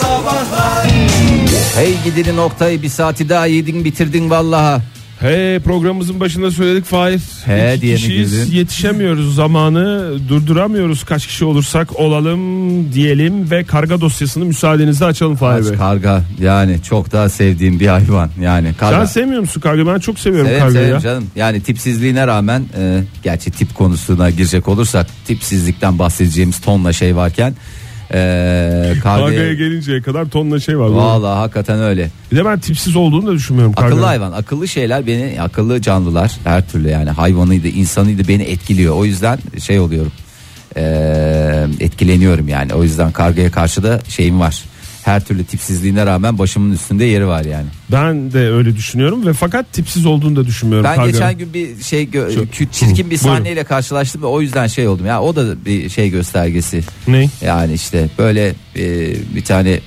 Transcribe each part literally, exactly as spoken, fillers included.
sabahlar. Hey gidelim Oktay, bir saati daha yedin bitirdin vallahi. He, programımızın başında söyledik Fahir. He, İki kişiyiz, yetişemiyoruz, zamanı durduramıyoruz, kaç kişi olursak olalım diyelim ve karga dosyasını müsaadenizle açalım Fahir Bey. Karga yani çok daha sevdiğim bir hayvan yani. Karga. Sen sevmiyor musun karga? Ben çok seviyorum severim, kargayı. Severim ya. Canım. Yani tipsizliğine rağmen e, gerçi tip konusuna girecek olursak tipsizlikten bahsedeceğimiz tonla şey varken. Ee, kargaya, kargaya gelinceye kadar tonla şey var. Vallahi hakikaten öyle. Bir de ben tipsiz olduğunu da düşünmüyorum. Akıllı kargaya. Hayvan, akıllı şeyler beni, akıllı canlılar her türlü yani hayvanıydı, insanıydı beni etkiliyor. O yüzden şey oluyorum, ee, etkileniyorum yani. O yüzden kargaya karşı da şeyim var. Her türlü tipsizliğine rağmen başımın üstünde yeri var yani. Ben de öyle düşünüyorum ve fakat tipsiz olduğunu da düşünmüyorum. Ben kargaya. Geçen gün bir şey gö- Çok, çirkin bir sahneyle buyurun. Karşılaştım ve o yüzden şey oldum. Ya o da bir şey göstergesi. Ne? Yani işte böyle e, bir tane e,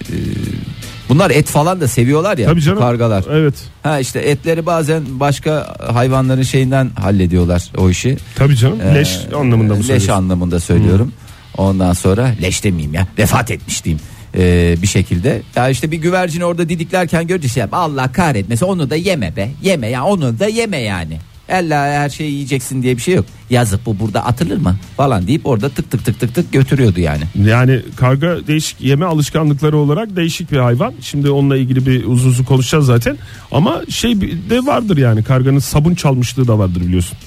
bunlar et falan da seviyorlar ya. Tabii canım. Kargalar. Evet. Ha işte etleri bazen başka hayvanların şeyinden hallediyorlar o işi. Tabii canım. Leş ee, anlamında mı söylüyorsun? Leş anlamında söylüyorum. Hmm. Ondan sonra leş demeyeyim ya. Vefat etmiş diyeyim. Ee, bir şekilde ya işte bir güvercini orada didiklerken görünce şey yap, Allah kahretmesin onu da yeme be, yeme ya, onu da yeme yani, ella her şeyi yiyeceksin diye bir şey yok, yazık bu burada atılır mı falan deyip orada tık tık tık tık tık götürüyordu yani. Yani karga değişik yeme alışkanlıkları olarak değişik bir hayvan, şimdi onunla ilgili bir uzun uzun konuşacağız zaten ama şey de vardır yani, karganın sabun çalmışlığı da vardır biliyorsun.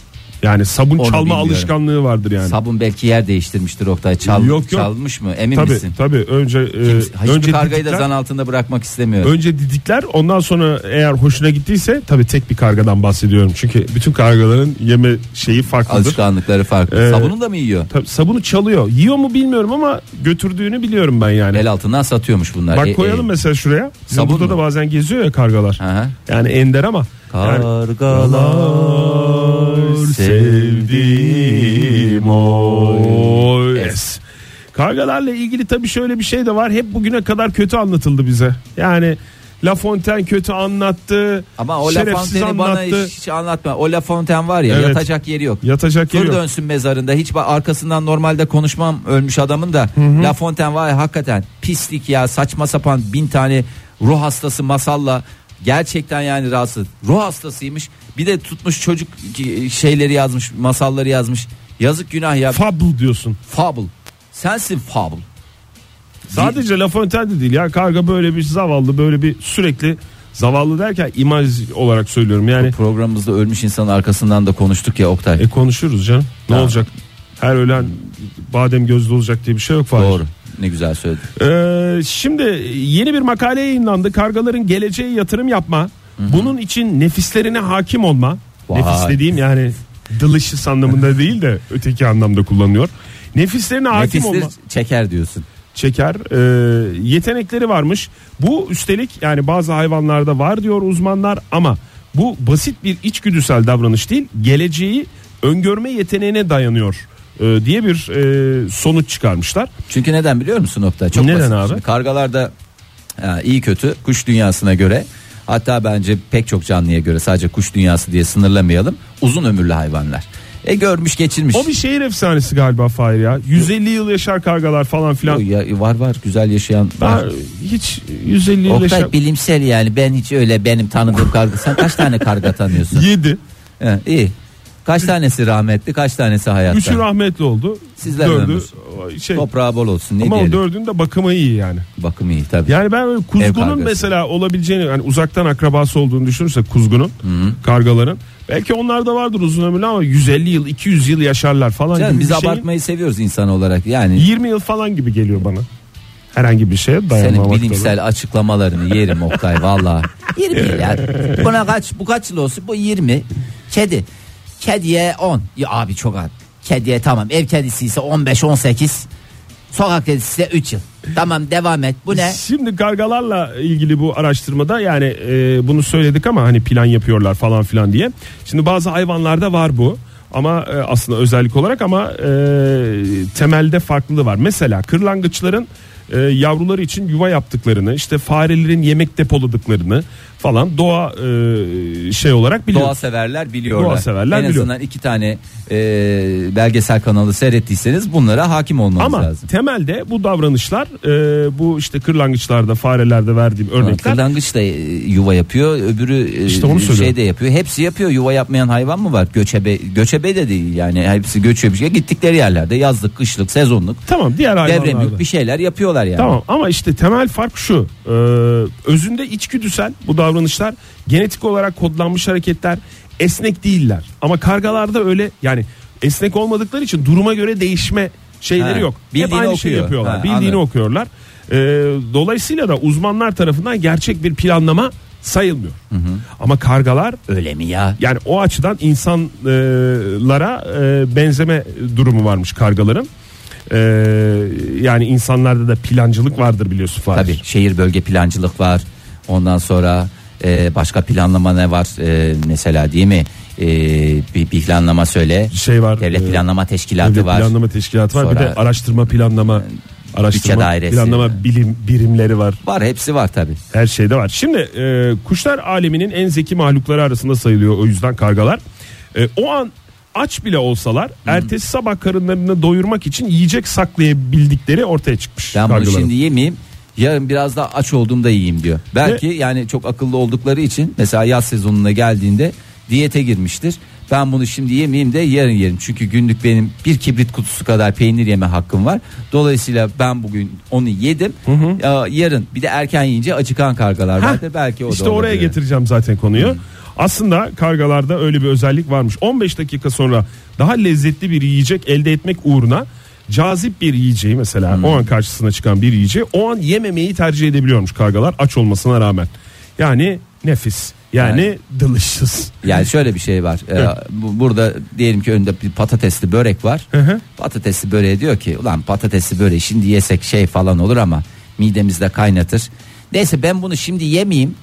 Yani sabun onu çalma bilmiyorum. Alışkanlığı vardır yani. Sabun belki yer değiştirmiştir Oktay. Çal, yok, yok. Çalmış mı? Emin tabii, misin? Tabii önce e, önce kargayı didikler, da zan altında bırakmak istemiyorum. Önce didikler, ondan sonra eğer hoşuna gittiyse, tabii tek bir kargadan bahsediyorum. Çünkü bütün kargaların yeme şeyi farklıdır. Alışkanlıkları farklı. Ee, sabunu da mı yiyor? Tabii, sabunu çalıyor. Yiyor mu bilmiyorum ama götürdüğünü biliyorum ben yani. El altından satıyormuş bunlar. Bak e, koyalım e, mesela şuraya. Sabun burada mu? Da bazen geziyor ya kargalar. Aha. Yani ender ama. Kargalar yani, sevdim oy es. Kargalarla ilgili tabii şöyle bir şey de var. Hep bugüne kadar kötü anlatıldı bize. Yani La Fontaine kötü anlattı. Ama o La Fontaine'i bana hiç anlatma. O La Fontaine var ya, evet. Yatacak yeri yok. Yatacak yeri yok. Fır dönsün mezarında. Hiç arkasından normalde konuşmam ölmüş adamın da. Hı hı. La Fontaine var ya, hakikaten pislik ya, saçma sapan bin tane ruh hastası masalla. Gerçekten yani rahatsız. Ruh hastasıymış. Bir de tutmuş çocuk şeyleri yazmış, masalları yazmış. Yazık günah ya. Fable diyorsun. Fable. Sensin Fable. Sadece La Fontaine'de değil ya. Karga böyle bir zavallı, böyle bir sürekli zavallı derken imaj olarak söylüyorum yani. Bu programımızda ölmüş insanın arkasından da konuştuk ya Oktay. E konuşuruz canım. Ne ha. olacak? Her ölen badem gözlü olacak diye bir şey yok. Doğru. Fahir. Ne güzel söyledin. Ee, şimdi yeni bir makale yayınlandı. Kargaların geleceğe yatırım yapma. Hı-hı. Bunun için nefislerine hakim olma. Vay. Nefis dediğim yani delicious anlamında değil de öteki anlamda kullanıyor. Nefislerine hakim Nefisleri olma. Çeker diyorsun. Çeker. Ee, yetenekleri varmış. Bu üstelik yani bazı hayvanlarda var diyor uzmanlar ama bu basit bir içgüdüsel davranış değil. Geleceği öngörme yeteneğine dayanıyor diye bir e, sonuç çıkarmışlar. Çünkü neden biliyor musun nokta? Çok neden basit. Abi? Kargalar da ya, iyi kötü kuş dünyasına göre, hatta bence pek çok canlıya göre, sadece kuş dünyası diye sınırlamayalım, uzun ömürlü hayvanlar. E görmüş geçirmiş. O bir şehir efsanesi galiba Fahir ya. yüz elli yıl yaşar kargalar falan filan. Ya, var var güzel yaşayan. Ben var. Hiç yüz elli yıl yaşar. Oktay bilimsel yani, ben hiç öyle benim tanıdığım karga. Sen kaç tane karga tanıyorsun? yedi. He, iyi. Kaç tanesi rahmetli, kaç tanesi hayatta? Üçü rahmetli oldu. Sizler dördü şey, toprağa bol olsun. Ne ama diyelim? O dördünün de bakımı iyi yani. Bakımı iyi tabii. Yani ben kuzgunun mesela olabileceğini, yani uzaktan akrabası olduğunu düşünürsek kuzgunun, Hı-hı. kargaların. Belki onlar da vardır uzun ömürlü ama yüz elli yıl, iki yüz yıl yaşarlar falan. Canım, gibi biz şeyin, abartmayı seviyoruz insan olarak yani. yirmi yıl falan gibi geliyor bana. Herhangi bir şeye dayanmamak. Senin bilimsel olur. Açıklamalarını yerim Oktay valla. yirmi yıl ya. Buna kaç, bu kaç yıl olsun? Bu yirmi. Kedi. Kediye on. Ya abi çok az. Kediye tamam. Ev kedisi ise on beş on sekiz. Sokak kedisi ise üç yıl. Tamam devam et. Bu ne? Şimdi kargalarla ilgili bu araştırmada yani e, bunu söyledik ama hani plan yapıyorlar falan filan diye. Şimdi bazı hayvanlarda var bu. Ama e, aslında özellik olarak ama e, temelde farklılığı var. Mesela kırlangıçların e, yavruları için yuva yaptıklarını, işte farelerin yemek depoladıklarını falan doğa e, şey olarak biliyor. Doğa severler biliyorlar. Doğa severler en biliyor. Azından iki tane e, belgesel kanalı seyrettiyseniz bunlara hakim olmanız ama lazım. Ama temelde bu davranışlar e, bu işte kırlangıçlarda, farelerde verdiğim örnekler. Kırlangıç da yuva yapıyor, öbürü e, işte onu şey de yapıyor. Hepsi yapıyor. Yuva yapmayan hayvan mı var? Göçebe göçebe de değil yani. Hepsi göçebe. Gittikleri yerlerde yazlık, kışlık, sezonluk. Tamam, diğer hayvanlarda. Devremlik bir şeyler yapıyorlar yani. Tamam ama işte temel fark şu. E, özünde içgüdüsel bu davranışlar. davranışlar genetik olarak kodlanmış hareketler, esnek değiller. Ama kargalarda öyle yani, esnek olmadıkları için duruma göre değişme şeyleri ha, yok. Hep aynı okuyor. Şey yapıyorlar. Ha, bildiğini anladım. Okuyorlar. Ee, dolayısıyla da uzmanlar tarafından gerçek bir planlama sayılmıyor. Hı hı. Ama kargalar öyle mi ya? Yani o açıdan insanlara benzeme durumu varmış kargaların. Ee, yani insanlarda da plancılık vardır biliyorsun. Tabii şehir bölge plancılık var. Ondan sonra e, başka planlama ne var e, mesela değil mi? E, bir, bir planlama söyle. Şey var. Devlet planlama teşkilatı devlet var. Planlama teşkilatı var. Sonra, bir de araştırma planlama araştırma dairesi, planlama bilim birimleri var. Var, hepsi var tabii. Her şeyde var. Şimdi e, kuşlar aleminin en zeki mahlukları arasında sayılıyor o yüzden kargalar. E, o an aç bile olsalar hmm. ertesi sabah karınlarını doyurmak için yiyecek saklayabildikleri ortaya çıkmış. Ben bunu şimdi yemeyeyim. Yarın biraz daha aç olduğumda yiyeyim diyor. Belki ne? Yani çok akıllı oldukları için mesela yaz sezonuna geldiğinde diyete girmiştir. Ben bunu şimdi yemeyeyim de yarın yerim. Çünkü günlük benim bir kibrit kutusu kadar peynir yeme hakkım var. Dolayısıyla ben bugün onu yedim. Hı hı. Yarın bir de erken yiyince acıkan kargalar var da belki o işte da. İşte oraya getireceğim zaten konuyu. Hı. Aslında kargalarda öyle bir özellik varmış. on beş dakika sonra daha lezzetli bir yiyecek elde etmek uğruna cazip bir yiyeceği mesela hmm. o an karşısına çıkan bir yiyeceği o an yememeyi tercih edebiliyormuş kargalar aç olmasına rağmen. Yani nefis yani, yani delicious. Yani şöyle bir şey var ee, burada diyelim ki önünde bir patatesli börek var. Hı-hı. Patatesli böreğe diyor ki ulan patatesli böreği şimdi yesek şey falan olur ama midemizde kaynatır. Neyse ben bunu şimdi yemeyeyim,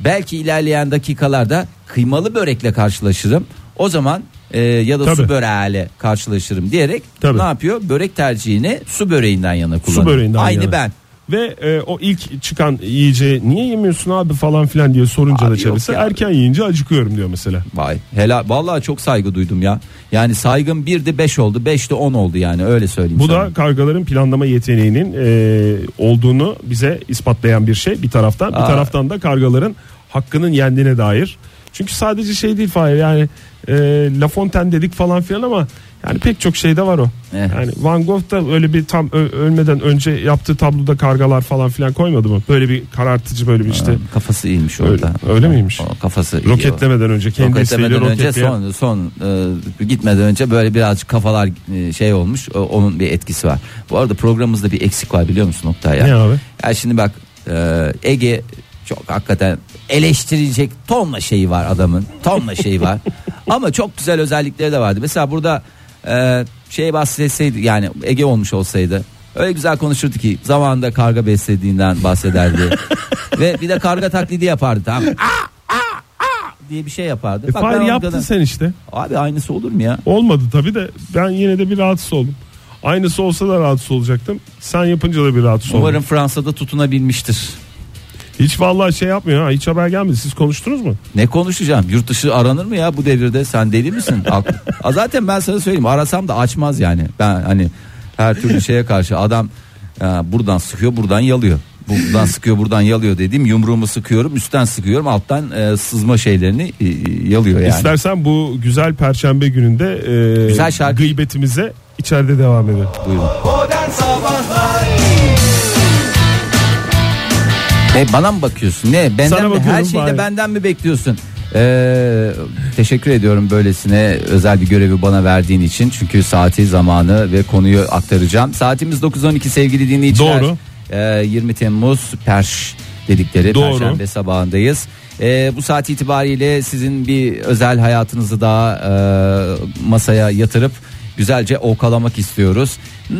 belki ilerleyen dakikalarda kıymalı börekle karşılaşırım o zaman. Ee, ya da tabii. Su böreğiyle karşılaşırım diyerek tabii. Ne yapıyor? Börek tercihini su böreğinden yana kullanıyor. Su böreğinden aynı yana. Ben. Ve e, o ilk çıkan yiyeceği niye yemiyorsun abi falan filan diye sorunca abi da çevresi erken yiyince acıkıyorum diyor mesela. Vay helal, vallahi çok saygı duydum ya. Yani saygım birdi beş oldu, beşte on oldu yani öyle söyleyeyim. Bu sana. Da kargaların planlama yeteneğinin e, olduğunu bize ispatlayan bir şey bir taraftan. Aa. Bir taraftan da kargaların hakkının yendiğine dair. Çünkü sadece şey değil Fahir yani e, La Fontaine dedik falan filan ama yani pek çok şeyde var o. Evet. Yani Van Gogh da öyle bir tam ölmeden önce yaptığı tabloda kargalar falan filan koymadı mı? Böyle bir karartıcı böyle bir işte. Aa, kafası iyiymiş orada. Öyle, öyle miymiş? O, kafası roketlemeden iyi önce kendisiyle roketleyen. Son, son e, gitmeden önce böyle birazcık kafalar e, şey olmuş o, onun bir etkisi var. Bu arada programımızda bir eksik var biliyor musun Oktay ya? Ne abi? Yani şimdi bak e, Ege... Çok hakikaten eleştirecek tonla şeyi var adamın. Tonla şeyi var. Ama çok güzel özellikleri de vardı. Mesela burada e, şey bahsetseydi yani Ege olmuş olsaydı. Öyle güzel konuşurdu ki zamanında karga beslediğinden bahsederdi. Ve bir de karga taklidi yapardı tamam. Aa, aa, aa diye bir şey yapardı. E, Fahir yaptın kadar... sen işte. Abi aynısı olur mu ya? Olmadı tabii de ben yine de bir rahatsız oldum. Aynısı olsa da rahatsız olacaktım. Sen yapınca da bir rahatsız oldum. Umarım Fransa'da tutunabilmiştir. Hiç vallahi şey yapmıyor ha, hiç haber gelmedi. Siz konuştunuz mu? Ne konuşacağım? Yurt dışı aranır mı ya bu devirde? Sen deli misin? Zaten ben sana söyleyeyim, arasam da açmaz yani. Ben hani her türlü şeye karşı adam ya, buradan sıkıyor buradan yalıyor. Buradan sıkıyor buradan yalıyor dediğim yumruğumu sıkıyorum üstten sıkıyorum alttan e, sızma şeylerini e, yalıyor yani. İstersen bu güzel perşembe gününde e, güzel şarkı... gıybetimize içeride devam edelim. Buyurun. E bana mı bakıyorsun? Ne? Benden mi? Her şeyi de benden mi bekliyorsun? Ee, teşekkür ediyorum böylesine özel bir görevi bana verdiğin için. Çünkü saati, zamanı ve konuyu aktaracağım. Saatimiz dokuz on iki sevgili dinleyiciler. Doğru. Ee, yirmi Temmuz Perş dedikleri doğru. Perşembe sabahındayız. Ee, bu saat itibariyle sizin bir özel hayatınızı daha e, masaya yatırıp güzelce okalamak istiyoruz.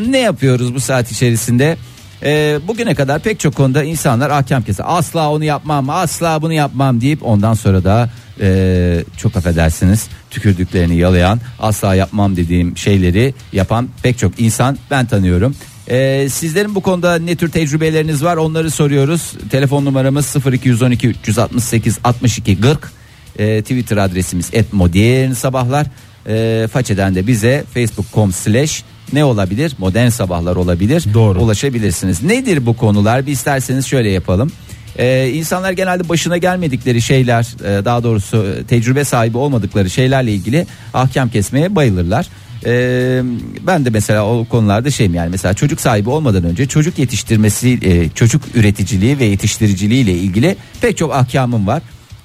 Ne yapıyoruz bu saat içerisinde? E, bugüne kadar pek çok konuda insanlar ahkam kese asla onu yapmam asla bunu yapmam deyip ondan sonra da e, çok affedersiniz tükürdüklerini yalayan asla yapmam dediğim şeyleri yapan pek çok insan ben tanıyorum. Ee, sizlerin bu konuda ne tür tecrübeleriniz var, onları soruyoruz. Telefon numaramız sıfır iki yüz on iki üç altı sekiz altmış iki kırk. ee, Twitter adresimiz et modern sabahlar. ee, Façeden de bize facebook.com slash ne olabilir modern sabahlar olabilir. Doğru. Ulaşabilirsiniz. Nedir bu konular, bir isterseniz şöyle yapalım. Ee, insanlar genelde başına gelmedikleri şeyler, daha doğrusu tecrübe sahibi olmadıkları şeylerle ilgili ahkam kesmeye bayılırlar. Ee, ben de mesela o konularda şeyim, yani mesela çocuk sahibi olmadan önce çocuk yetiştirmesi, e, çocuk üreticiliği ve yetiştiriciliği ile ilgili pek çok ahkamım var.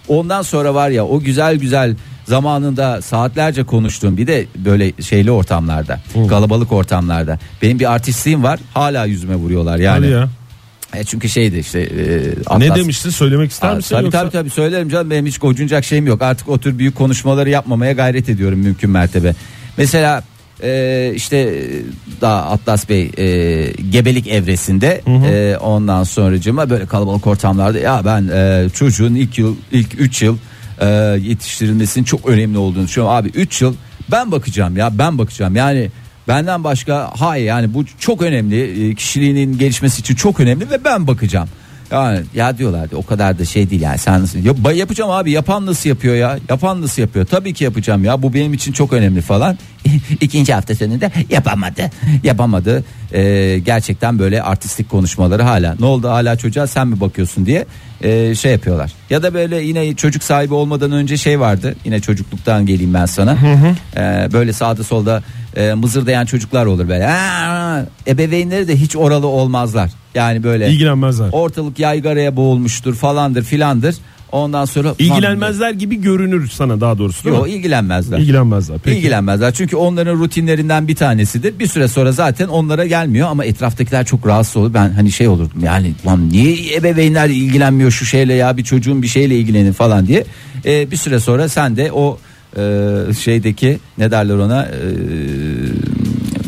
Ondan sonra var ya, o güzel güzel zamanında saatlerce konuştuğum, bir de böyle şeyli ortamlarda, hmm. kalabalık ortamlarda. Benim bir artistliğim var, hala yüzüme vuruyorlar yani. Ya. E çünkü şeydi işte. E, Atlas... Ne demiştin, söylemek ister Aa, misin? Tabii yoksa... tabii tabii söylerim canım, benim hiç gocunacak şeyim yok. Artık o tür büyük konuşmaları yapmamaya gayret ediyorum mümkün mertebe. Mesela e, işte daha Atlas Bey e, gebelik evresinde, hı hı. E, ondan sonracığıma böyle kalabalık ortamlarda ya ben e, çocuğun ilk yıl ilk üç yıl e, yetiştirilmesinin çok önemli olduğunu düşünüyorum. Abi üç yıl ben bakacağım ya ben bakacağım yani benden başka hayır yani bu çok önemli, e, kişiliğinin gelişmesi için çok önemli ve ben bakacağım. Yani ya diyorlardı, o kadar da şey değil yani, sen nasıl ya, yapacağım abi, yapan nasıl yapıyor ya yapan nasıl yapıyor tabii ki yapacağım ya, bu benim için çok önemli falan. İkinci hafta sonunda yapamadı yapamadı ee, gerçekten böyle artistik konuşmaları hala, ne oldu hala çocuğa sen mi bakıyorsun diye e, şey yapıyorlar. Ya da böyle yine çocuk sahibi olmadan önce şey vardı, yine çocukluktan geleyim ben sana. ee, böyle sağda solda e, mızırdayan çocuklar olur böyle. Aa, ebeveynleri de hiç oralı olmazlar. Yani böyle ilgilenmezler. Ortalık yaygaraya boğulmuştur falandır filandır. Ondan sonra ilgilenmezler gibi görünür sana, daha doğrusu. Yok, ilgilenmezler. İlgilenmezler. Peki. İlgilenmezler. Çünkü onların rutinlerinden bir tanesidir. Bir süre sonra zaten onlara gelmiyor ama etraftakiler çok rahatsız olur. Ben hani şey olurdum yani, lan niye ebeveynler ilgilenmiyor şu şeyle ya, bir çocuğun bir şeyle ilgilenin falan diye. Ee, bir süre sonra sen de o e, şeydeki ne derler ona e,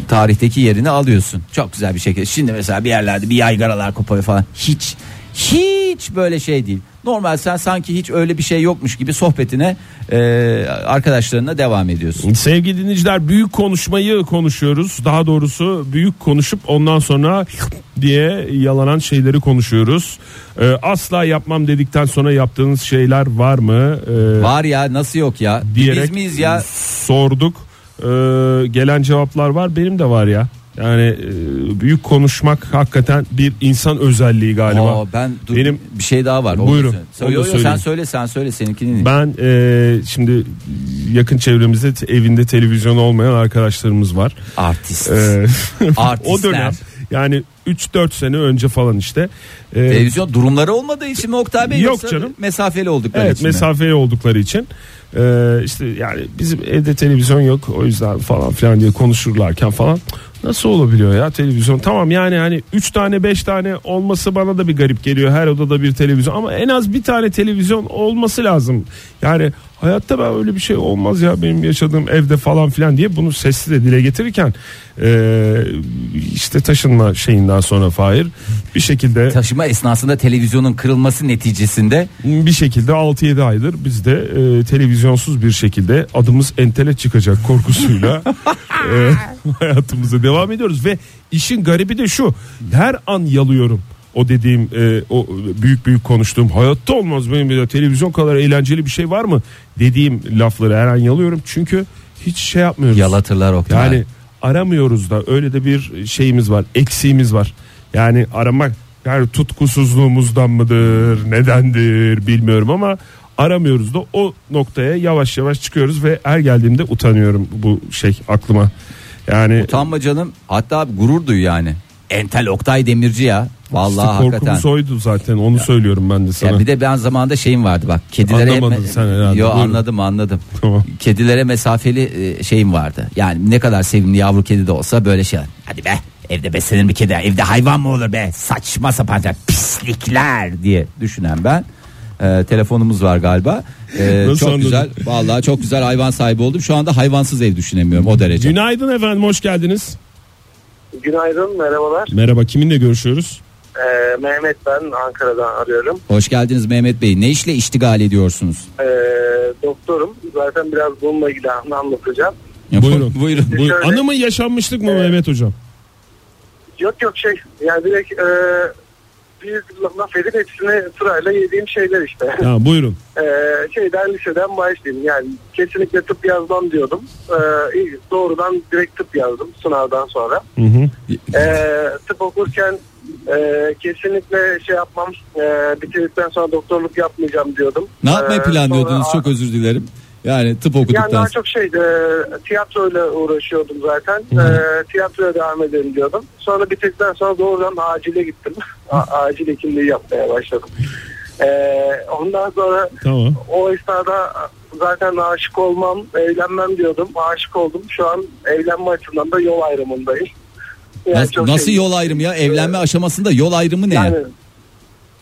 tarihteki yerini alıyorsun. Çok güzel bir şekilde. Şimdi mesela bir yerlerde bir yaygaralar kopuyor falan. Hiç hiç böyle şey değil. Normal, sen sanki hiç öyle bir şey yokmuş gibi sohbetine e, arkadaşlarına devam ediyorsun. Sevgili dinleyiciler, büyük konuşmayı konuşuyoruz. Daha doğrusu büyük konuşup ondan sonra diye yalanan şeyleri konuşuyoruz. E, asla yapmam dedikten sonra yaptığınız şeyler var mı? E, var ya, nasıl yok ya? Biz miyiz ya? Sorduk. E, gelen cevaplar var. Benim de var ya. Yani büyük konuşmak hakikaten bir insan özelliği galiba. Aa, ben dur, benim bir şey daha var. Buyurun. Söyle, yo, yo, sen söyle sen söyle seninkini. Ben e, şimdi yakın çevremizde evinde televizyonu olmayan arkadaşlarımız var. Artist. E, Artistler. O dönem yani üç dört sene önce falan işte. E, Televizyon durumları olmadığı için mi Oktay Bey? Yok canım. Mesafeli oldukları evet, için. Evet mesafeli mi? oldukları için. E, işte yani bizim evde televizyon yok o yüzden falan filan diye konuşurlarken falan. Nasıl olabiliyor ya televizyon? Tamam yani hani üç tane beş tane olması bana da bir garip geliyor. Her odada bir televizyon ama en az bir tane televizyon olması lazım. Yani hayatta ben öyle bir şey olmaz ya benim yaşadığım evde falan filan diye bunu sesli de dile getirirken ee, işte taşınma şeyinden sonra Fahir bir şekilde taşıma esnasında televizyonun kırılması neticesinde bir şekilde altı yedi aydır biz de e, televizyonsuz bir şekilde adımız entele çıkacak korkusuyla e, hayatımıza devam ediyoruz ve işin garibi de şu, her an yalıyorum. O dediğim e, o büyük büyük konuştuğum hayatta olmaz benim ya televizyon kadar eğlenceli bir şey var mı dediğim lafları her an yalıyorum çünkü hiç şey yapmıyoruz. Yalatırlar o kadar. Yani aramıyoruz da, öyle de bir şeyimiz var, eksiğimiz var. Yani aramak yani tutkusuzluğumuzdan mıdır nedendir bilmiyorum ama aramıyoruz da o noktaya yavaş yavaş çıkıyoruz ve her geldiğimde utanıyorum bu şey aklıma. Yani utanma canım, hatta gurur duy yani. Entel Oktay Demirci ya. Vallahi işte hakikaten. Korkumu soydu zaten, onu ya, söylüyorum ben de sana. Ya bir de ben zamanında şeyim vardı bak. Kedilere Anlamadın me- sen herhalde. Yo, anladım anladım. Tamam. Kedilere mesafeli şeyim vardı. Yani ne kadar sevimli yavru kedi de olsa böyle şey. Hadi be, evde beslenir mi kedi? Evde hayvan mı olur be? Saçma sapan pislikler diye düşünen ben. Ee, telefonumuz var galiba. Ee, çok anladım? Güzel. Vallahi çok güzel hayvan sahibi oldum. Şu anda hayvansız ev düşünemiyorum o derece. Günaydın efendim, hoş geldiniz. Günaydın, merhabalar. Merhaba, kiminle görüşüyoruz? Ee, Mehmet ben, Ankara'dan arıyorum. Hoş geldiniz Mehmet Bey. Ne işle iştigal ediyorsunuz? Ee, doktorum. Zaten biraz bununla ilgili anlatacağım. Ya, buyurun, buyurun. buyurun. Anı mı yaşanmışlık mı e, Mehmet hocam? Yok yok şey yani direkt e, bir laf edip hepsini sırayla yediğim şeyler işte. Ya buyurun. E, şeyden liseden başlayayım yani kesinlikle tıp yazmam diyordum. E, doğrudan direkt tıp yazdım sınavdan sonra. Hı hı. E, tıp okurken e, kesinlikle şey yapmam e, bitirdikten sonra doktorluk yapmayacağım diyordum. Ne yapmayı planlıyordunuz sonra, çok özür dilerim. Yani tıp okuduktan sonra. Yani daha çok şeydi, tiyatroyla uğraşıyordum zaten. E, tiyatroya devam edelim diyordum. Sonra bitirdikten sonra doğrudan acile gittim. A- acil hekimliği yapmaya başladım. E, ondan sonra tamam. O esnada zaten aşık olmam, evlenmem diyordum. Aşık oldum. Şu an evlenme açısından da yol ayrımındayım. Yani nasıl nasıl şey, yol ayrımı ya? Evlenme e, aşamasında yol ayrımı ne? Yani,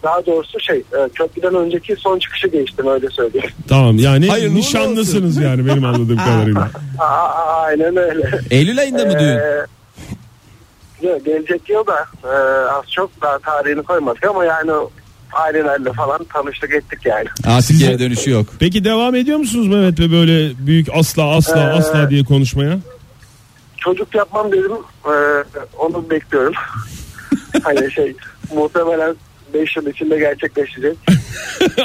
daha doğrusu şey köprüden önceki son çıkışı geçtim öyle söyleyeyim. Tamam yani hayır, nişanlısınız yani benim anladığım kadarıyla. Aynen öyle. Eylül ayında mı düğün? Ee, gelecek yıl da e, az çok daha tarihini koymadık ama yani ailelerle falan tanıştık ettik yani. Artık geri dönüşü yok. Peki devam ediyor musunuz Mehmet Bey böyle büyük asla asla ee, asla diye konuşmaya? Çocuk yapmam dedim e, onu bekliyorum. Hani şey muhtemelen beş yıl içinde gerçekleşecek.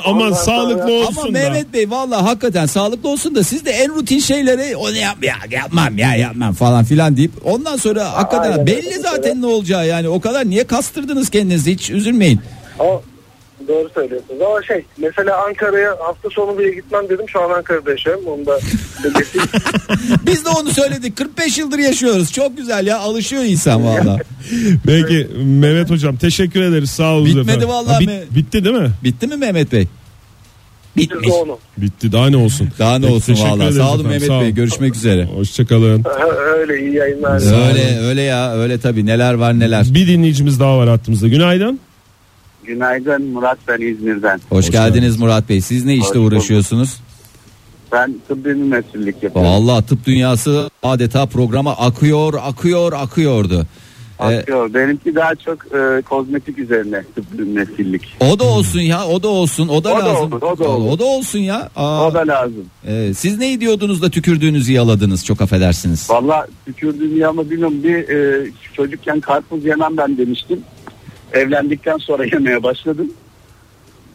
Aman ondan sağlıklı sonra... olsun. Ama Mehmet Bey valla hakikaten sağlıklı olsun da siz de en rutin şeyleri onu yap ya yapmam ya yapmam falan filan deyip ondan sonra Aa, hakikaten aynen, belli evet, zaten evet. Ne olacağı yani o kadar niye kastırdınız kendinizi hiç üzülmeyin. O doğru söylüyorsunuz ama şey mesela Ankara'ya hafta sonu bile gitmem dedim şu an Ankara'da yaşıyorum onu da biz de onu söyledik kırk beş yıldır yaşıyoruz çok güzel ya alışıyor insan valla. Peki Mehmet hocam teşekkür ederiz sağ olun. Bitmedi valla bit, me- bitti değil mi? Bitti mi Mehmet Bey? Bitmiş. Bitti daha ne olsun. Daha ne Peki, olsun valla sağ olun Mehmet sağ Bey görüşmek üzere. Hoşçakalın. Öyle iyi yayınlar. Öyle öyle ya öyle tabi neler var neler. Bir dinleyicimiz daha var hattımızda günaydın. Günaydın Murat ben İzmir'den. Hoş, Hoş geldiniz geldiniz Murat Bey. Siz ne işle uğraşıyorsunuz? Ben tıbbi mümessillik yapıyorum. Vallahi tıp dünyası adeta programa akıyor, akıyor, akıyordu. Akıyor. Ee, Benimki daha çok e, kozmetik üzerine tıbbi mümessillik. O da olsun ya, o da olsun, o da o lazım. Da olur, o, da olur. o da olsun ya. Aa, o da lazım. E, siz ne diyordunuz da tükürdüğünüzü yaladınız? Çok affedersiniz. Vallahi tükürdüğümü yama bilmiyorum. Bir e, çocukken karpuz yemem ben demiştim. Evlendikten sonra yemeye başladım.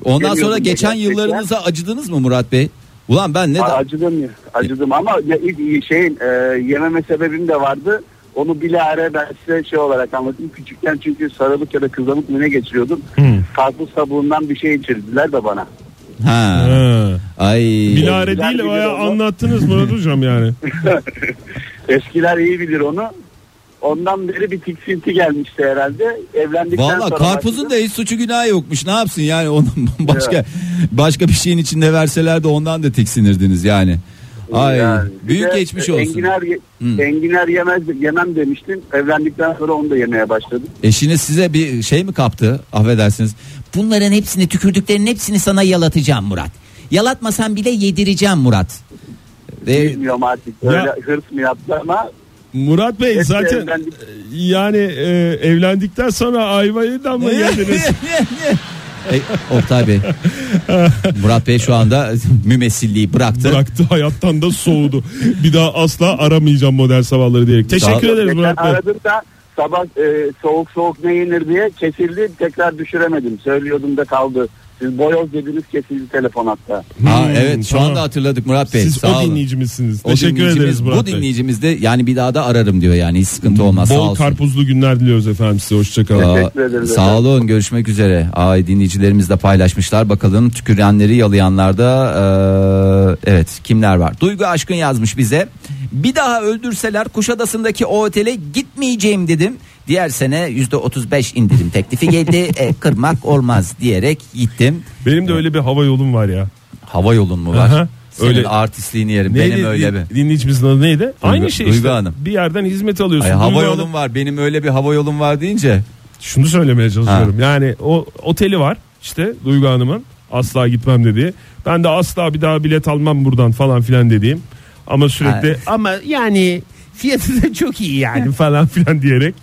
Ondan sonra geçen gerçekten. Yıllarınıza acıdınız mı Murat Bey? Ulan ben ne? Aa, da... Acıdım ya, acıdım ama ilk şeyin e, yememe sebebim de vardı. Onu bilahare ben size şey olarak anlatayım. Küçükken çünkü sarılık ya da kızamık mı ne geçiriyordum. Hmm. Karpuz kabuğundan bir şey içirdiler de bana. Ha. ha. Ay. Bilahare değil bayağı onu. Anlattınız Murat Hocam yani. Eskiler iyi bilir onu. Ondan beri bir tiksinti gelmişti herhalde. Evlendikten Vallahi sonra karpuzun başladım. Da hiç suçu günahı yokmuş. Ne yapsın yani onun başka evet. başka bir şeyin içinde verseler de ondan da tiksinirdiniz yani. Ay yani büyük geçmiş olsun. Enginar hmm. enginar yemez yemem demiştim. Evlendikten sonra onu da yemeye başladım. Eşiniz size bir şey mi kaptı? Affedersiniz. Bunların hepsini tükürdüklerinin hepsini sana yalatacağım Murat. Yalatmasan bile yedireceğim Murat. Ve... Bilmiyorum artık. Öyle hırs mı yaptı ama Murat Bey Hepsi zaten evlendik. Yani e, evlendikten sonra ayvayı da mı yediniz? e, Oktay Bey Murat Bey şu anda mümessilliği bıraktı. Bıraktı hayattan da soğudu. Bir daha asla aramayacağım modern sabahları diyerek. Teşekkür ederiz Murat Bey. Aradım da sabah e, soğuk soğuk ne yenir diye kesildi tekrar düşüremedim. Söylüyordum da kaldı. Siz boyoz dediniz kesildi telefon hatta. Hmm, ha evet şu tamam. anda hatırladık Murat Bey. Siz sağ o dinleyicimizsiniz. O Teşekkür dinleyicimiz, ederiz Murat Bey. Bu dinleyicimiz de yani bir daha da ararım diyor yani hiç sıkıntı olmaz. Bol sağ olsun. Karpuzlu günler diliyoruz efendim size hoşçakalın. Teşekkür ederiz. Sağ olun efendim. Görüşmek üzere. Ay dinleyicilerimiz de paylaşmışlar bakalım tükürenleri yalayanlarda ee, evet kimler var. Duygu Aşkın yazmış bize. Bir daha öldürseler Kuşadası'ndaki o otele gitmeyeceğim dedim. Diğer sene yüzde otuz beş indirim teklifi geldi. E, kırmak olmaz diyerek gittim. Benim de öyle bir hava yolum var ya. Hava yolun mu var? Aha, senin öyle. Artistliğini yerim. Neydi, benim öyle bir. Dinleyicimizin adı neydi? Duygu, aynı şey Duygu işte. Hanım. Bir yerden hizmet alıyorsun. Ay, hava yolum hanım. Var. Benim öyle bir hava yolum var deyince. Şunu söylemeye çalışıyorum. Ha. Yani o oteli var işte Duygu Hanım'ın. Asla gitmem dediği. Ben de asla bir daha bilet almam buradan falan filan dediğim. Ama sürekli ha. ama yani fiyatı da çok iyi yani falan filan diyerek.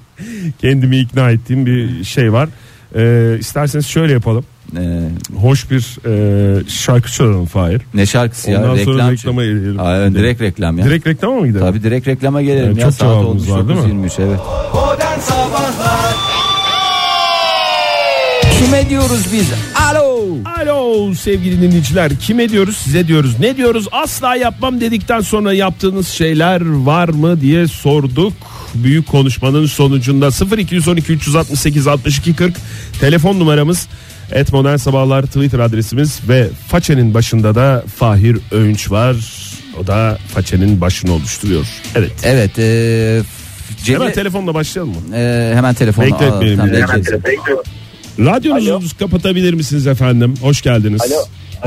Kendimi ikna ettiğim bir şey var. Ee, isterseniz şöyle yapalım. Ee, Hoş bir e, şarkı çalalım Fahir. Ne şarkısı ya? Ondan reklam sonra reklama ç- gelelim. Aynen, direkt reklam ya. Direkt reklama mı gidelim? Tabii direkt reklama gelelim. Yani ya, çok cevabımız var değil mi? yirmi üç, evet. Kime diyoruz biz? Alo. Alo sevgili dinleyiciler, kime diyoruz, size diyoruz, ne diyoruz? Asla yapmam dedikten sonra yaptığınız şeyler var mı diye sorduk. Büyük konuşmanın sonucunda sıfır iki on iki üç altı sekiz altmış iki kırk telefon numaramız, et modern sabahlar Twitter adresimiz ve façenin başında da Fahir Öğünç var. O da façenin başını oluşturuyor. Evet. Evet. E, Cemil... Hemen telefonla başlayalım mı? E, hemen telefonla. Bekletmeyelim. Tamam, bekletmeyelim. Radyonuzu Alo. kapatabilir misiniz efendim? Hoş geldiniz. Alo.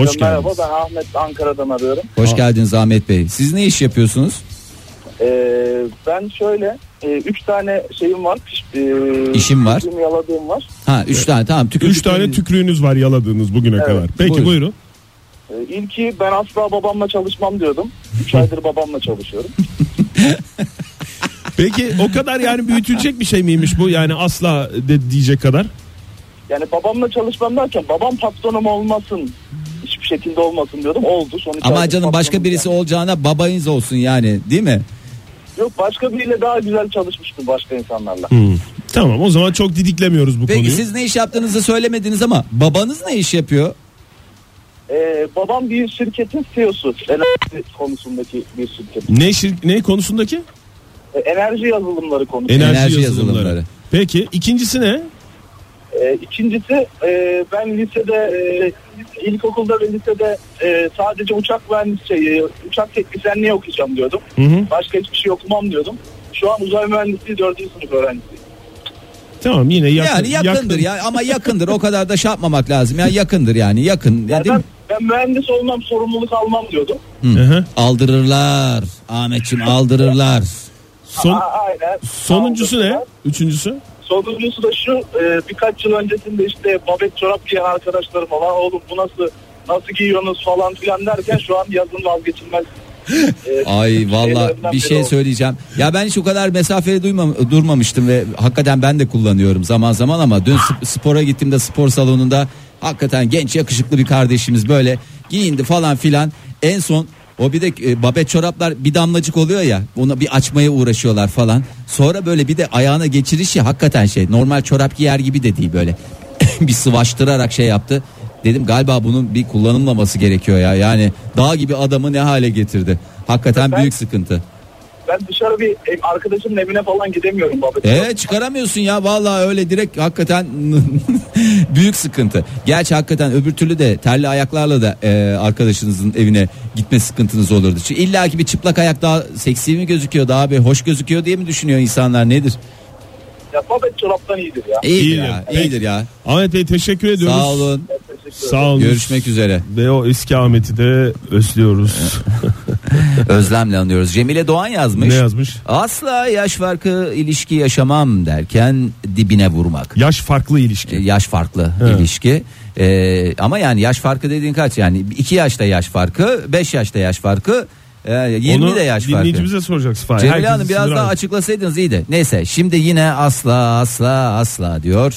Hoş Alo, geldiniz. Merhaba, ben Ahmet, Ankara'dan arıyorum. Hoş Aa. geldiniz Ahmet Bey. Siz ne iş yapıyorsunuz? Ee, ben şöyle üç e, tane şeyim var. E, İşim var. Yaladığım var. Ha, üç evet. tane tamam. Tükür, üç tükürüğünüz... tane tükrüğünüz var yaladığınız bugüne evet. kadar. Peki buyurun. buyurun. Ee, İlki ben asla babamla çalışmam diyordum. üç aydır babamla çalışıyorum. Peki o kadar yani büyütülecek bir şey miymiş bu? Yani asla de diyecek kadar. Yani babamla çalışmam derken babam patronum olmasın, hiçbir şekilde olmasın diyordum, oldu. Sonuç ama canım başka birisi yani. Olacağına babanız olsun yani, değil mi? Yok, başka biriyle daha güzel çalışmıştım, başka insanlarla. Hmm. Tamam, o zaman çok didiklemiyoruz bu Peki, konuyu. Peki siz ne iş yaptığınızı söylemediniz ama babanız ne iş yapıyor? Ee, babam bir şirketin C E O'su, enerji konusundaki bir şirket. Ne, şir- ne konusundaki? Ee, enerji yazılımları konusunda. Enerji, enerji yazılımları. yazılımları. Peki ikincisi ne? Ee, ikincisi e, ben lisede e, ilkokulda ve lisede e, sadece uçak mühendisliği, uçak teknisyenliği okuyacağım diyordum. Hı hı. Başka hiçbir şey okumam diyordum. Şu an uzay mühendisliği dördüncü sınıf öğrencisiyim. Tamam, yine yakın, yani yakındır yakın. ya ama yakındır o kadar da şey yapmamak lazım ya, yakındır yani yakın. Yani ben, ben mühendis olmam, sorumluluk almam diyordum. Hı. Hı. Aldırırlar Ahmetciğim, aldırırlar. Son, Aa, aynen. Sonuncusu aldırırlar. Ne? Üçüncüsü? Sonuncusu da şu, birkaç yıl öncesinde işte babet çorap giyen arkadaşlarım falan, oğlum bu nasıl nasıl giyiyorsunuz falan filan derken şu an yazın vazgeçilmez. Ay valla bir şey söyleyeceğim. Ya ben hiç o kadar mesafeli duymam, durmamıştım ve hakikaten ben de kullanıyorum zaman zaman ama dün spora gittiğimde spor salonunda hakikaten genç yakışıklı bir kardeşimiz böyle giyindi falan filan. En son o bir de e, babet çoraplar bir damlacık oluyor ya, ona bir açmaya uğraşıyorlar falan. Sonra böyle bir de ayağına geçirişi hakikaten şey, normal çorap giyer gibi de değil böyle bir sıvaştırarak şey yaptı. Dedim galiba bunun bir kullanılmaması gerekiyor ya, yani dağ gibi adamı ne hale getirdi. Hakikaten ben, büyük sıkıntı. Ben dışarı bir arkadaşımın evine falan gidemiyorum babet çorap. Evet, çıkaramıyorsun ya vallahi, öyle direkt hakikaten büyük sıkıntı. Gerçi hakikaten öbür türlü de terli ayaklarla da e, arkadaşınızın evine gitme sıkıntınız olurdu. Çünkü illa ki bir çıplak ayak daha seksi mi gözüküyor, daha bir hoş gözüküyor diye mi düşünüyor insanlar, nedir? Ya babet çoraptan iyidir ya. İyidir ya, ya. iyidir ya. Ahmet Bey teşekkür ediyoruz. Sağ olun. Sağ olun. Görüşmek üzere. Ve o eski Ahmet'i de özlüyoruz. Özlemle anıyoruz. Cemile Doğan yazmış. Ne yazmış? Asla yaş farkı ilişki yaşamam derken dibine vurmak. Yaş farklı ilişki. E, yaş farklı He. ilişki. E, ama yani yaş farkı dediğin kaç? Yani iki yaşta yaş farkı, beş yaşta yaş farkı, yirmi de yaş farkı. Onu dinleyicimize soracaksın. Cemile Herkesi Hanım biraz daha abi. açıklasaydınız iyiydi. Neyse, şimdi yine asla asla asla diyor.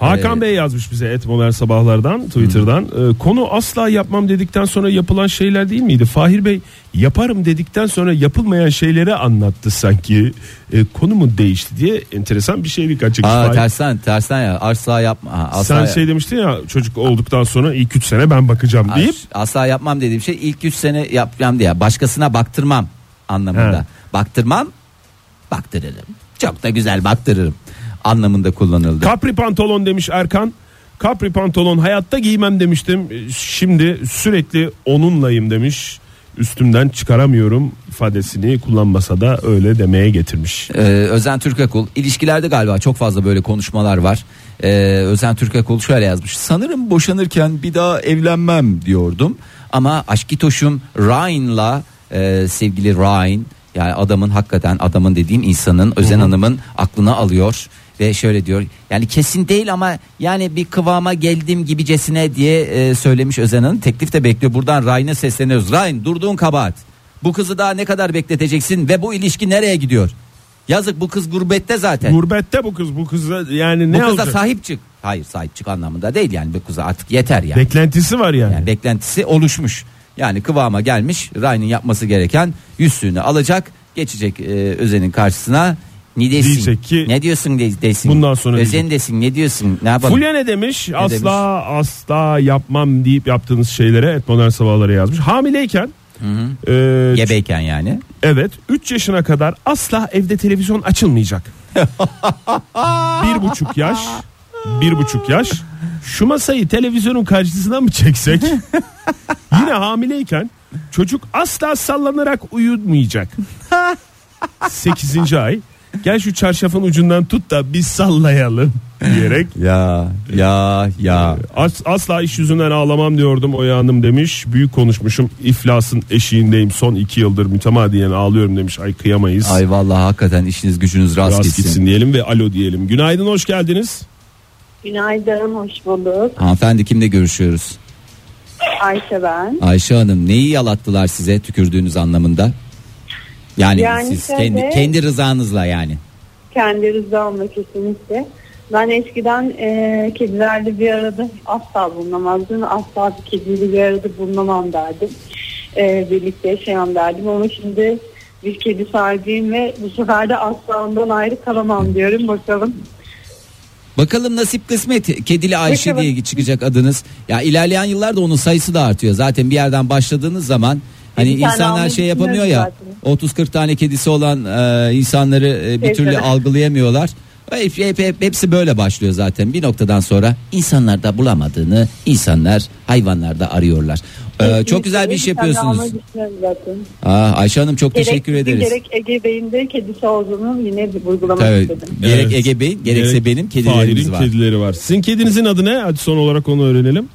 Hakan Bey yazmış bize et modern sabahlardan Twitter'dan. Hmm. Konu asla yapmam dedikten sonra yapılan şeyler değil miydi? Fahir Bey yaparım dedikten sonra yapılmayan şeyleri anlattı sanki. E, konu mu değişti diye enteresan bir şey dikkat çekti. Aa, tersten tersten ya, asla yapma. Ha, asla Sen ya. şey demiştin ya, çocuk olduktan sonra ilk üç sene ben bakacağım As, deyip. Asla yapmam dediğim şey ilk üç sene yapacağım diye. Başkasına baktırmam anlamında. He. Baktırmam, baktırırım. Çok da güzel baktırırım anlamında kullanıldı. Capri pantolon demiş Erkan. Capri pantolon hayatta giymem demiştim. Şimdi sürekli onunlayım demiş. Üstümden çıkaramıyorum ifadesini kullanmasa da öyle demeye getirmiş. Ee, Özen Türkakul, ilişkilerde galiba çok fazla böyle konuşmalar var. Ee, Özen Türkakul şöyle yazmış. Sanırım boşanırken bir daha evlenmem diyordum. Ama aşkitoşum Ryan'la e, sevgili Ryan, yani adamın hakikaten adamın dediğim insanın, Özen Hı-hı. Hanım'ın aklına alıyor. Ve şöyle diyor, yani kesin değil ama yani bir kıvama geldim gibicesine diye e, söylemiş Özen Hanım. Teklif de bekliyor. Buradan Ryan'a sesleniyoruz. Ryan, durduğun kabahat. Bu kızı daha ne kadar bekleteceksin ve bu ilişki nereye gidiyor? Yazık, bu kız gurbette zaten. Gurbette bu kız, bu kıza yani ne olacak? Bu kıza olacak? Sahip çık. Hayır, sahip çık anlamında değil yani, bu kıza artık yeter yani. Beklentisi var yani. yani beklentisi oluşmuş. Yani kıvama gelmiş. Ryan'ın yapması gereken, yüzüğünü alacak, geçecek e, Özen'in karşısına. Ne desin? Diyecek ki, ne diyorsun de, desin. Bundan sonra özen desin, ne diyorsun? Ne yapalım? Fulya ne demiş? Ne asla demiş? Asla yapmam deyip yaptığınız şeylere et modern sabahlara yazmış. Hamileyken, hı-hı, E, gebeyken yani. Evet, üç yaşına kadar asla evde televizyon açılmayacak. Bir buçuk yaş, bir buçuk yaş. Şu masayı televizyonun karşısına mı çeksek? Yine hamileyken çocuk asla sallanarak uyutmayacak. sekizinci ay. Gel şu çarşafın ucundan tut da biz sallayalım diyerek. Ya ya ya. As, asla iş yüzünden ağlamam diyordum Oya Hanım demiş. Büyük konuşmuşum, iflasın eşiğindeyim, son iki yıldır mütemadiyen ağlıyorum demiş. Ay kıyamayız. Ay vallahi hakikaten işiniz gücünüz rast, rast gitsin. gitsin diyelim ve alo diyelim. Günaydın, hoş geldiniz. Günaydın, hoş bulduk. Hanımefendi, kimle görüşüyoruz? Ayşe ben. Ayşe Hanım, neyi yalattılar size tükürdüğünüz anlamında? Yani, yani siz şöyle, kendi, kendi rızanızla yani. Kendi rızamla kesinlikle. Ben eskiden e, kedilerle bir arada asla bulunamazdım. Asla bir kediyle bir arada bulunamam derdim. E, birlikte yaşayam derdim. Ama şimdi bir kedi sahibiyim ve bu sefer de asla ondan ayrı kalamam diyorum. Bakalım. Bakalım nasip kısmet, kedili Ayşe bakalım diye çıkacak adınız. Ya ilerleyen yıllarda onun sayısı da artıyor. Zaten bir yerden başladığınız zaman... Hani insanlar şey yapamıyor ya, otuz kırk tane kedisi olan e, insanları e, bir evet, türlü evet. algılayamıyorlar. Hep, hep, hep, hepsi böyle başlıyor zaten. Bir noktadan sonra insanlar da bulamadığını insanlar hayvanlarda arıyorlar. Evet, ee, çok güzel bir iş yapıyorsunuz. Aa, Ayşe Hanım çok gerek, teşekkür ederiz. Gerek Ege Bey'in de kedisi olduğunu yine vurgulamak evet, istedim. Gerek evet. Ege Bey'in gerekse gerek benim kedilerimiz var. Kedileri var. Sizin kedinizin adı ne? Hadi son olarak onu öğrenelim.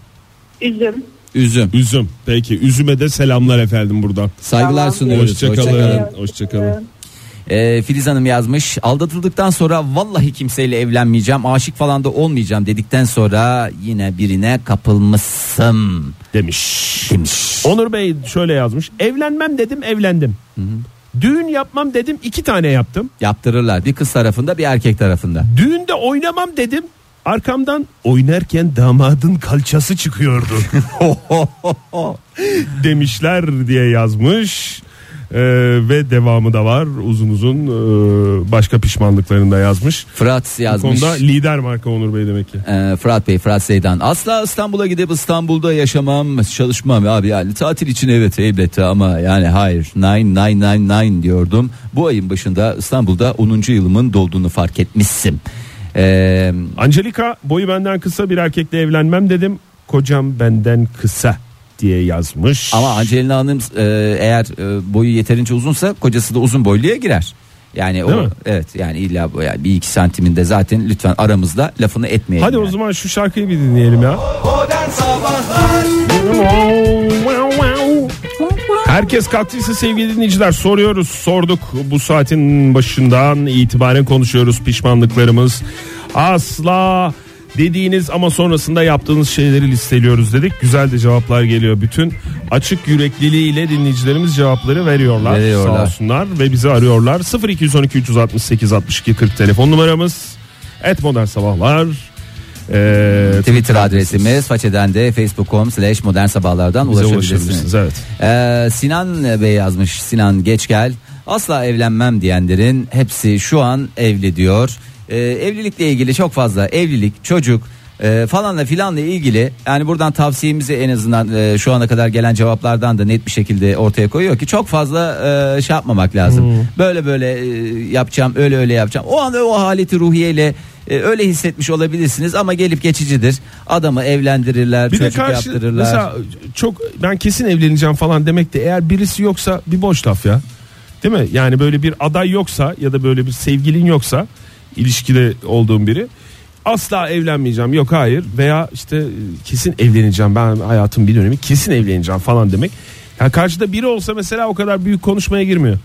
Üzüm. Üzüm. Üzüm. Peki. Üzüme de selamlar efendim buradan. Saygılar sunuyoruz. Hoşçakalın. Hoşçakalın. Hoşçakalın. Ee, Filiz Hanım yazmış. Aldatıldıktan sonra vallahi kimseyle evlenmeyeceğim, aşık falan da olmayacağım dedikten sonra yine birine kapılmışsın demiş. demiş. Onur Bey şöyle yazmış. Evlenmem dedim, evlendim. Hı hı. Düğün yapmam dedim, iki tane yaptım. Yaptırırlar. Bir kız tarafında, bir erkek tarafında. Düğünde oynamam dedim. Arkamdan oynarken damadın kalçası çıkıyordu demişler diye yazmış ee, ve devamı da var uzun uzun e, başka pişmanlıklarını da yazmış. Fırat yazmış. Bu konuda lider marka Onur Bey demek ki. Ee, Fırat Bey, Fırat Seydan. Asla İstanbul'a gidip İstanbul'da yaşamam, çalışmam abi yani tatil için evet elbette ama yani hayır dokuz bin dokuz yüz doksan dokuz diyordum. Bu ayın başında İstanbul'da onuncu yılımın dolduğunu fark etmişsin. Ee, Angelika boyu benden kısa bir erkekle evlenmem dedim, kocam benden kısa diye yazmış. Ama Angelina Hanım e, eğer e, boyu yeterince uzunsa kocası da uzun boyluya girer. Yani o, evet yani illa yani bir iki santiminde zaten lütfen aramızda lafını etmeyelim. Hadi yani. O zaman şu şarkıyı bir dinleyelim ya. Herkes kalktıysa sevgili dinleyiciler, soruyoruz, sorduk, bu saatin başından itibaren konuşuyoruz pişmanlıklarımız. Asla dediğiniz ama sonrasında yaptığınız şeyleri listeliyoruz dedik. Güzel de cevaplar geliyor. Bütün açık yürekliliğiyle dinleyicilerimiz cevapları veriyorlar. Veriyorlar. Sağ olsunlar ve bizi arıyorlar. sıfır iki on iki üç altı sekiz altmış iki kırk telefon numaramız. Et Modern Sabahlar. Ee, Twitter adresimiz façeden de facebook.com slash modern sabahlardan ulaşabilirsiniz. Evet. Ee, Sinan Bey yazmış. Sinan geç gel. Asla evlenmem diyenlerin hepsi şu an evli diyor. Ee, evlilikle ilgili çok fazla evlilik, çocuk e, falanla filanla ilgili yani buradan tavsiyemizi en azından e, şu ana kadar gelen cevaplardan da net bir şekilde ortaya koyuyor ki çok fazla e, şey yapmamak lazım. Hmm. Böyle böyle e, yapacağım, öyle öyle yapacağım. O an o haleti ruhiyeyle öyle hissetmiş olabilirsiniz ama gelip geçicidir. Adamı evlendirirler, bir çocuk de karşı, yaptırırlar. Mesela çok ben kesin evleneceğim falan demek de eğer birisi yoksa bir boş laf ya. Değil mi? Yani böyle bir aday yoksa ya da böyle bir sevgilin yoksa, ilişkide olduğun biri, asla evlenmeyeceğim, yok hayır veya işte kesin evleneceğim, ben hayatım bir dönemi kesin evleneceğim falan demek. Yani karşıda biri olsa mesela o kadar büyük konuşmaya girmiyor.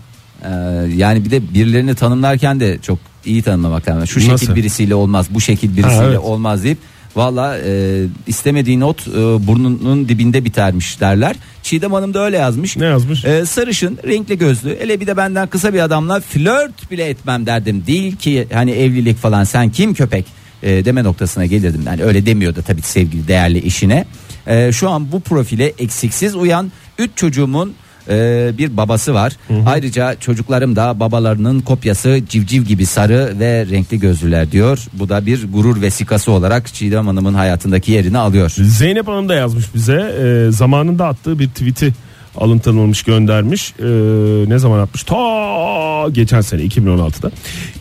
Ee, yani bir de birilerini tanımlarken de çok iyi tanımlamak lazım. Şu nasıl? Şekil birisiyle olmaz, bu şekil birisiyle ha, evet. olmaz deyip valla e, istemediği not e, burnunun dibinde bitermiş derler. Çiğdem Hanım da öyle yazmış. Ne yazmış? E, sarışın, renkli gözlü, hele bir de benden kısa bir adamla flört bile etmem derdim. Değil ki hani evlilik falan, sen kim köpek e, deme noktasına gelirdim. Yani öyle demiyordu tabii sevgili değerli eşine. E, şu an bu profile eksiksiz uyan üç çocuğumun e, bir babası var. Hı hı. Ayrıca çocuklarım da babalarının kopyası, civciv gibi sarı ve renkli gözlüler diyor. Bu da bir gurur vesikası olarak Çiğdem Hanım'ın hayatındaki yerini alıyor. Zeynep Hanım da yazmış bize, e, zamanında attığı bir tweet'i alıntılanmış, göndermiş. Ee, ne zaman atmış? Ta geçen sene iki bin on altıda.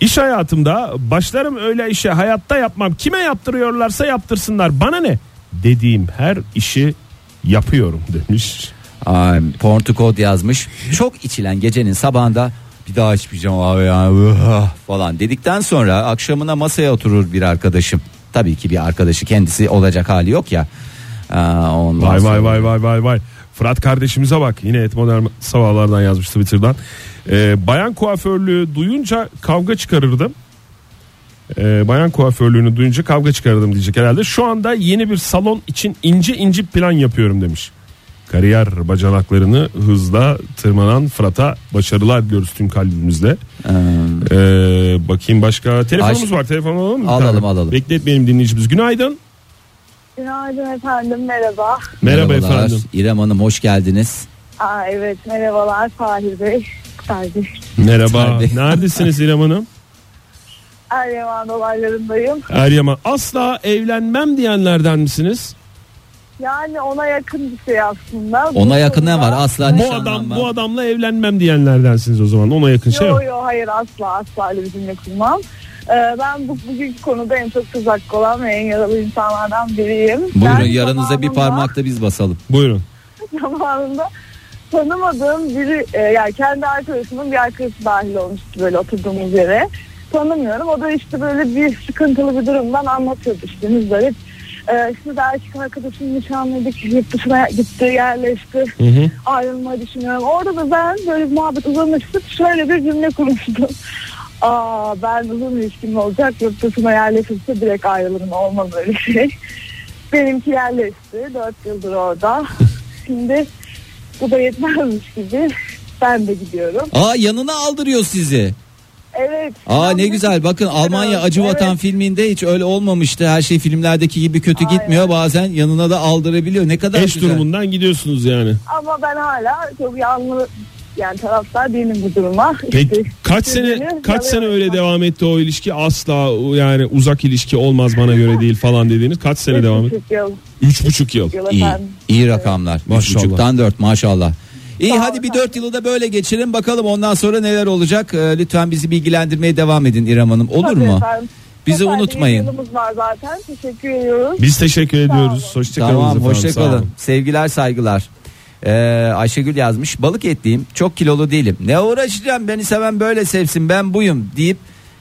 İş hayatımda başlarım öyle işe, hayatta yapmam. Kime yaptırıyorlarsa yaptırsınlar, bana ne? Dediğim her işi yapıyorum demiş. Ay, Portukod yazmış. Çok içilen gecenin sabahında bir daha içmeyeceğim abi ya falan dedikten sonra akşamına masaya oturur bir arkadaşım. Tabii ki bir arkadaşı, kendisi olacak hali yok ya. Aa, ondan vay, sonra... vay vay vay vay vay. Fırat kardeşimize bak, yine et modern sabahlardan yazmıştı Twitter'dan. Ee, bayan kuaförlüğü duyunca kavga çıkarırdım. Ee, bayan kuaförlüğünü duyunca kavga çıkarırdım diyecek herhalde. Şu anda yeni bir salon için ince ince plan yapıyorum demiş. Kariyer bacanaklarını hızla tırmanan Fırat'a başarılar diliyoruz tüm kalbimizle. Ee, bakayım başka telefonumuz Ayş- var, telefon alalım mı? Alalım alalım. Bekletmeyelim dinleyicimiz. Günaydın. Günaydın efendim, merhaba. Merhaba merhabalar efendim. İrem Hanım hoş geldiniz. Aa, evet merhabalar Fahir Bey. Terbi. Merhaba. Terbi. Neredesiniz İrem Hanım? Eryaman dolaylarındayım. Eryaman. Asla evlenmem diyenlerden misiniz? Yani ona yakın bir şey aslında. Ona yakın ne var? Asla bu adam ben. bu adamla evlenmem diyenlerdensiniz o zaman. Ona yakın yo, şey yok. Yok yok hayır, asla asla öyle bir cümle kurmam. Ben bu bugünkü konuda en çok tuzaklı olan ve en yaralı insanlardan biriyim. Buyurun ben yaranıza bir parmakta biz basalım. Buyurun. Zamanında tanımadığım biri, yani kendi arkadaşımın bir arkadaşı dahil olmuştu böyle oturduğumuz yere. Tanımıyorum. O da işte böyle bir sıkıntılı bir durumdan anlatıyordu işte müzdarip. Ee, şimdi de erkek arkadaşım nişanlıydık, yurt dışına gitti, yerleşti, hı hı. Ayrılmayı düşünüyorum. Orada da ben böyle muhabbet uzamıştık, şöyle bir cümle kurmuştum. Aa, ben uzun ilişkim olacak, yurt dışına yerleşirse direkt ayrılırım, olmaz öyle şey. Benimki yerleşti, dört yıldır orada. Şimdi bu da yetmezmiş gibi ben de gidiyorum. Aa, yanına aldırıyor sizi. Evet. Aa ne güzel, bakın Almanya Acı Vatan evet. filminde hiç öyle olmamıştı. Her şey filmlerdeki gibi kötü aynen. gitmiyor. Bazen yanına da aldırabiliyor. Ne kadar eş güzel. Durumundan gidiyorsunuz yani. Ama ben hala çok yanlı yani taraftar değilim bu duruma. Peki işte, kaç sene kaç tabii. sene öyle devam etti o ilişki? Asla yani uzak ilişki olmaz bana göre değil falan dediğiniz kaç sene üç devam etti? üç buçuk yıl İyi, iyi rakamlar. üç buçuktan dört maşallah. İyi hadi bir dört yılı da böyle geçirin bakalım, ondan sonra neler olacak. Ee, lütfen bizi bilgilendirmeye devam edin İrem Hanım, olur tabii mu? Efendim. Bizi efendim, unutmayın. Var zaten. Teşekkür ediyoruz. Biz teşekkür ediyoruz. Hoşçakalın. Tamam hoşçakalın. Sevgiler saygılar. Ee, Ayşegül yazmış, balık etliyim, çok kilolu değilim. Ne uğraşacağım, beni seven böyle sevsin, ben buyum deyip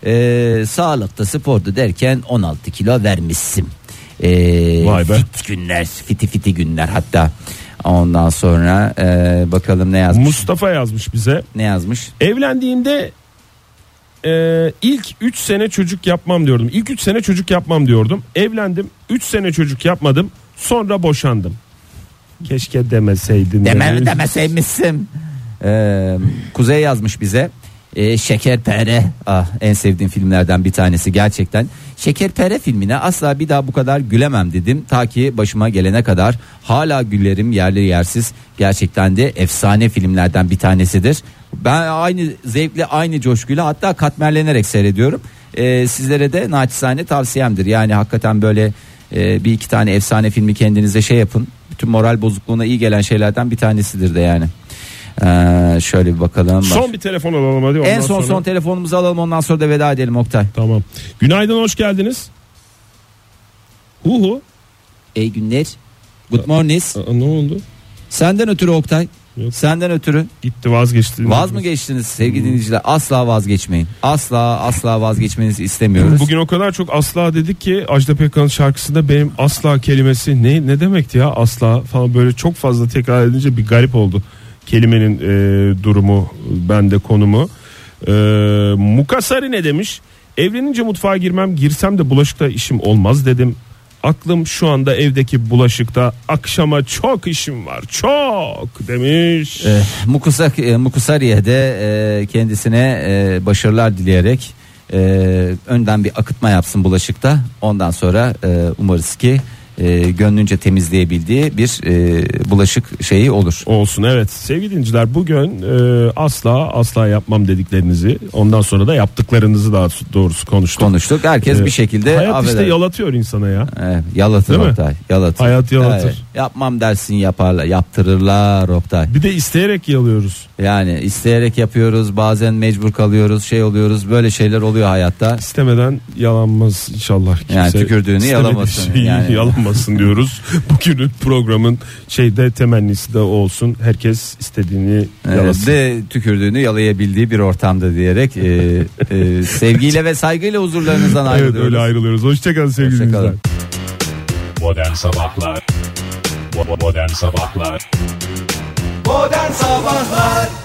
e, sağlıkta sporda derken on altı kilo vermişsin. E, Vay be. Fit günler, fiti fiti günler hatta. Ondan sonra e, bakalım ne yazmış. Mustafa yazmış bize. Ne yazmış? Evlendiğimde e, ilk üç sene çocuk yapmam diyordum. İlk üç sene çocuk yapmam diyordum. Evlendim, üç sene çocuk yapmadım. Sonra boşandım. Keşke demeseydin. Demem demeseymişsin. Ee, Kuzey yazmış bize. Ee, Şekerpare. Ah, en sevdiğim filmlerden bir tanesi gerçekten. Şekerpare filmine asla bir daha bu kadar gülemem dedim. Ta ki başıma gelene kadar hala gülerim yerli yersiz. Gerçekten de efsane filmlerden bir tanesidir. Ben aynı zevkle, aynı coşkuyla, hatta katmerlenerek seyrediyorum. Ee, sizlere de naçizane tavsiyemdir. Yani hakikaten böyle e, bir iki tane efsane filmi kendinize şey yapın. Bütün moral bozukluğuna iyi gelen şeylerden bir tanesidir de yani. Ee, şöyle bir bakalım. Son bak. Bir telefon alalım hadi. En son sonra... son telefonumuzu alalım, ondan sonra da veda edelim Oktay. Tamam. Günaydın, hoş geldiniz. Huhu. İyi günler. Good morning. Aa, ne oldu? Senden ötürü Oktay. Yok. Senden ötürü. Gitti, vazgeçti. Vaz mı geçtiniz sevgili hmm. dinleyiciler? Asla vazgeçmeyin. Asla asla vazgeçmenizi istemiyoruz. Bugün o kadar çok asla dedik ki Ajda Pekkan'ın şarkısında benim asla kelimesi ne ne demekti ya, asla falan böyle çok fazla tekrar edince bir garip oldu. Kelimenin e, durumu bende, konumu. E, Mukasari ne demiş? Evlenince mutfağa girmem, girsem de bulaşıkta işim olmaz dedim. Aklım şu anda evdeki bulaşıkta, akşama çok işim var çok demiş. E, Mukusak, e, Mukusari'ye de e, kendisine e, başarılar dileyerek e, önden bir akıtma yapsın bulaşıkta. Ondan sonra e, umarız ki e, gönlünce temizleyebildiği bir e, bulaşık şeyi olur. Olsun, evet. Sevgili dinciler, bugün e, asla asla yapmam dediklerinizi, ondan sonra da yaptıklarınızı daha doğrusu konuştuk. Konuştuk. Herkes e, bir şekilde hayat affeder. İşte yalatıyor insana ya. E, yalatır Değil Oktay. Mi? Yalatır. Hayat yalatır. Evet. Yapmam dersin, yaparlar, yaptırırlar Oktay. Bir de isteyerek yalıyoruz. Yani isteyerek yapıyoruz. Bazen mecbur kalıyoruz, şey oluyoruz. Böyle şeyler oluyor hayatta. İstemeden yalanmaz inşallah kimse. Yani tükürdüğünü yalamasın. Yani. Yalanmasın diyoruz. Bugünün programın şeyde temennisi de olsun. Herkes istediğini yalasın. De tükürdüğünü yalayabildiği bir ortamda diyerek e, e, sevgiyle ve saygıyla huzurlarınızdan ayrılıyoruz. Evet, öyle ayrılıyoruz. Hoşçakalın sevgili dinleyiciler. Modern Sabahlar. Modern Sabahlar. Modern Sabahlar.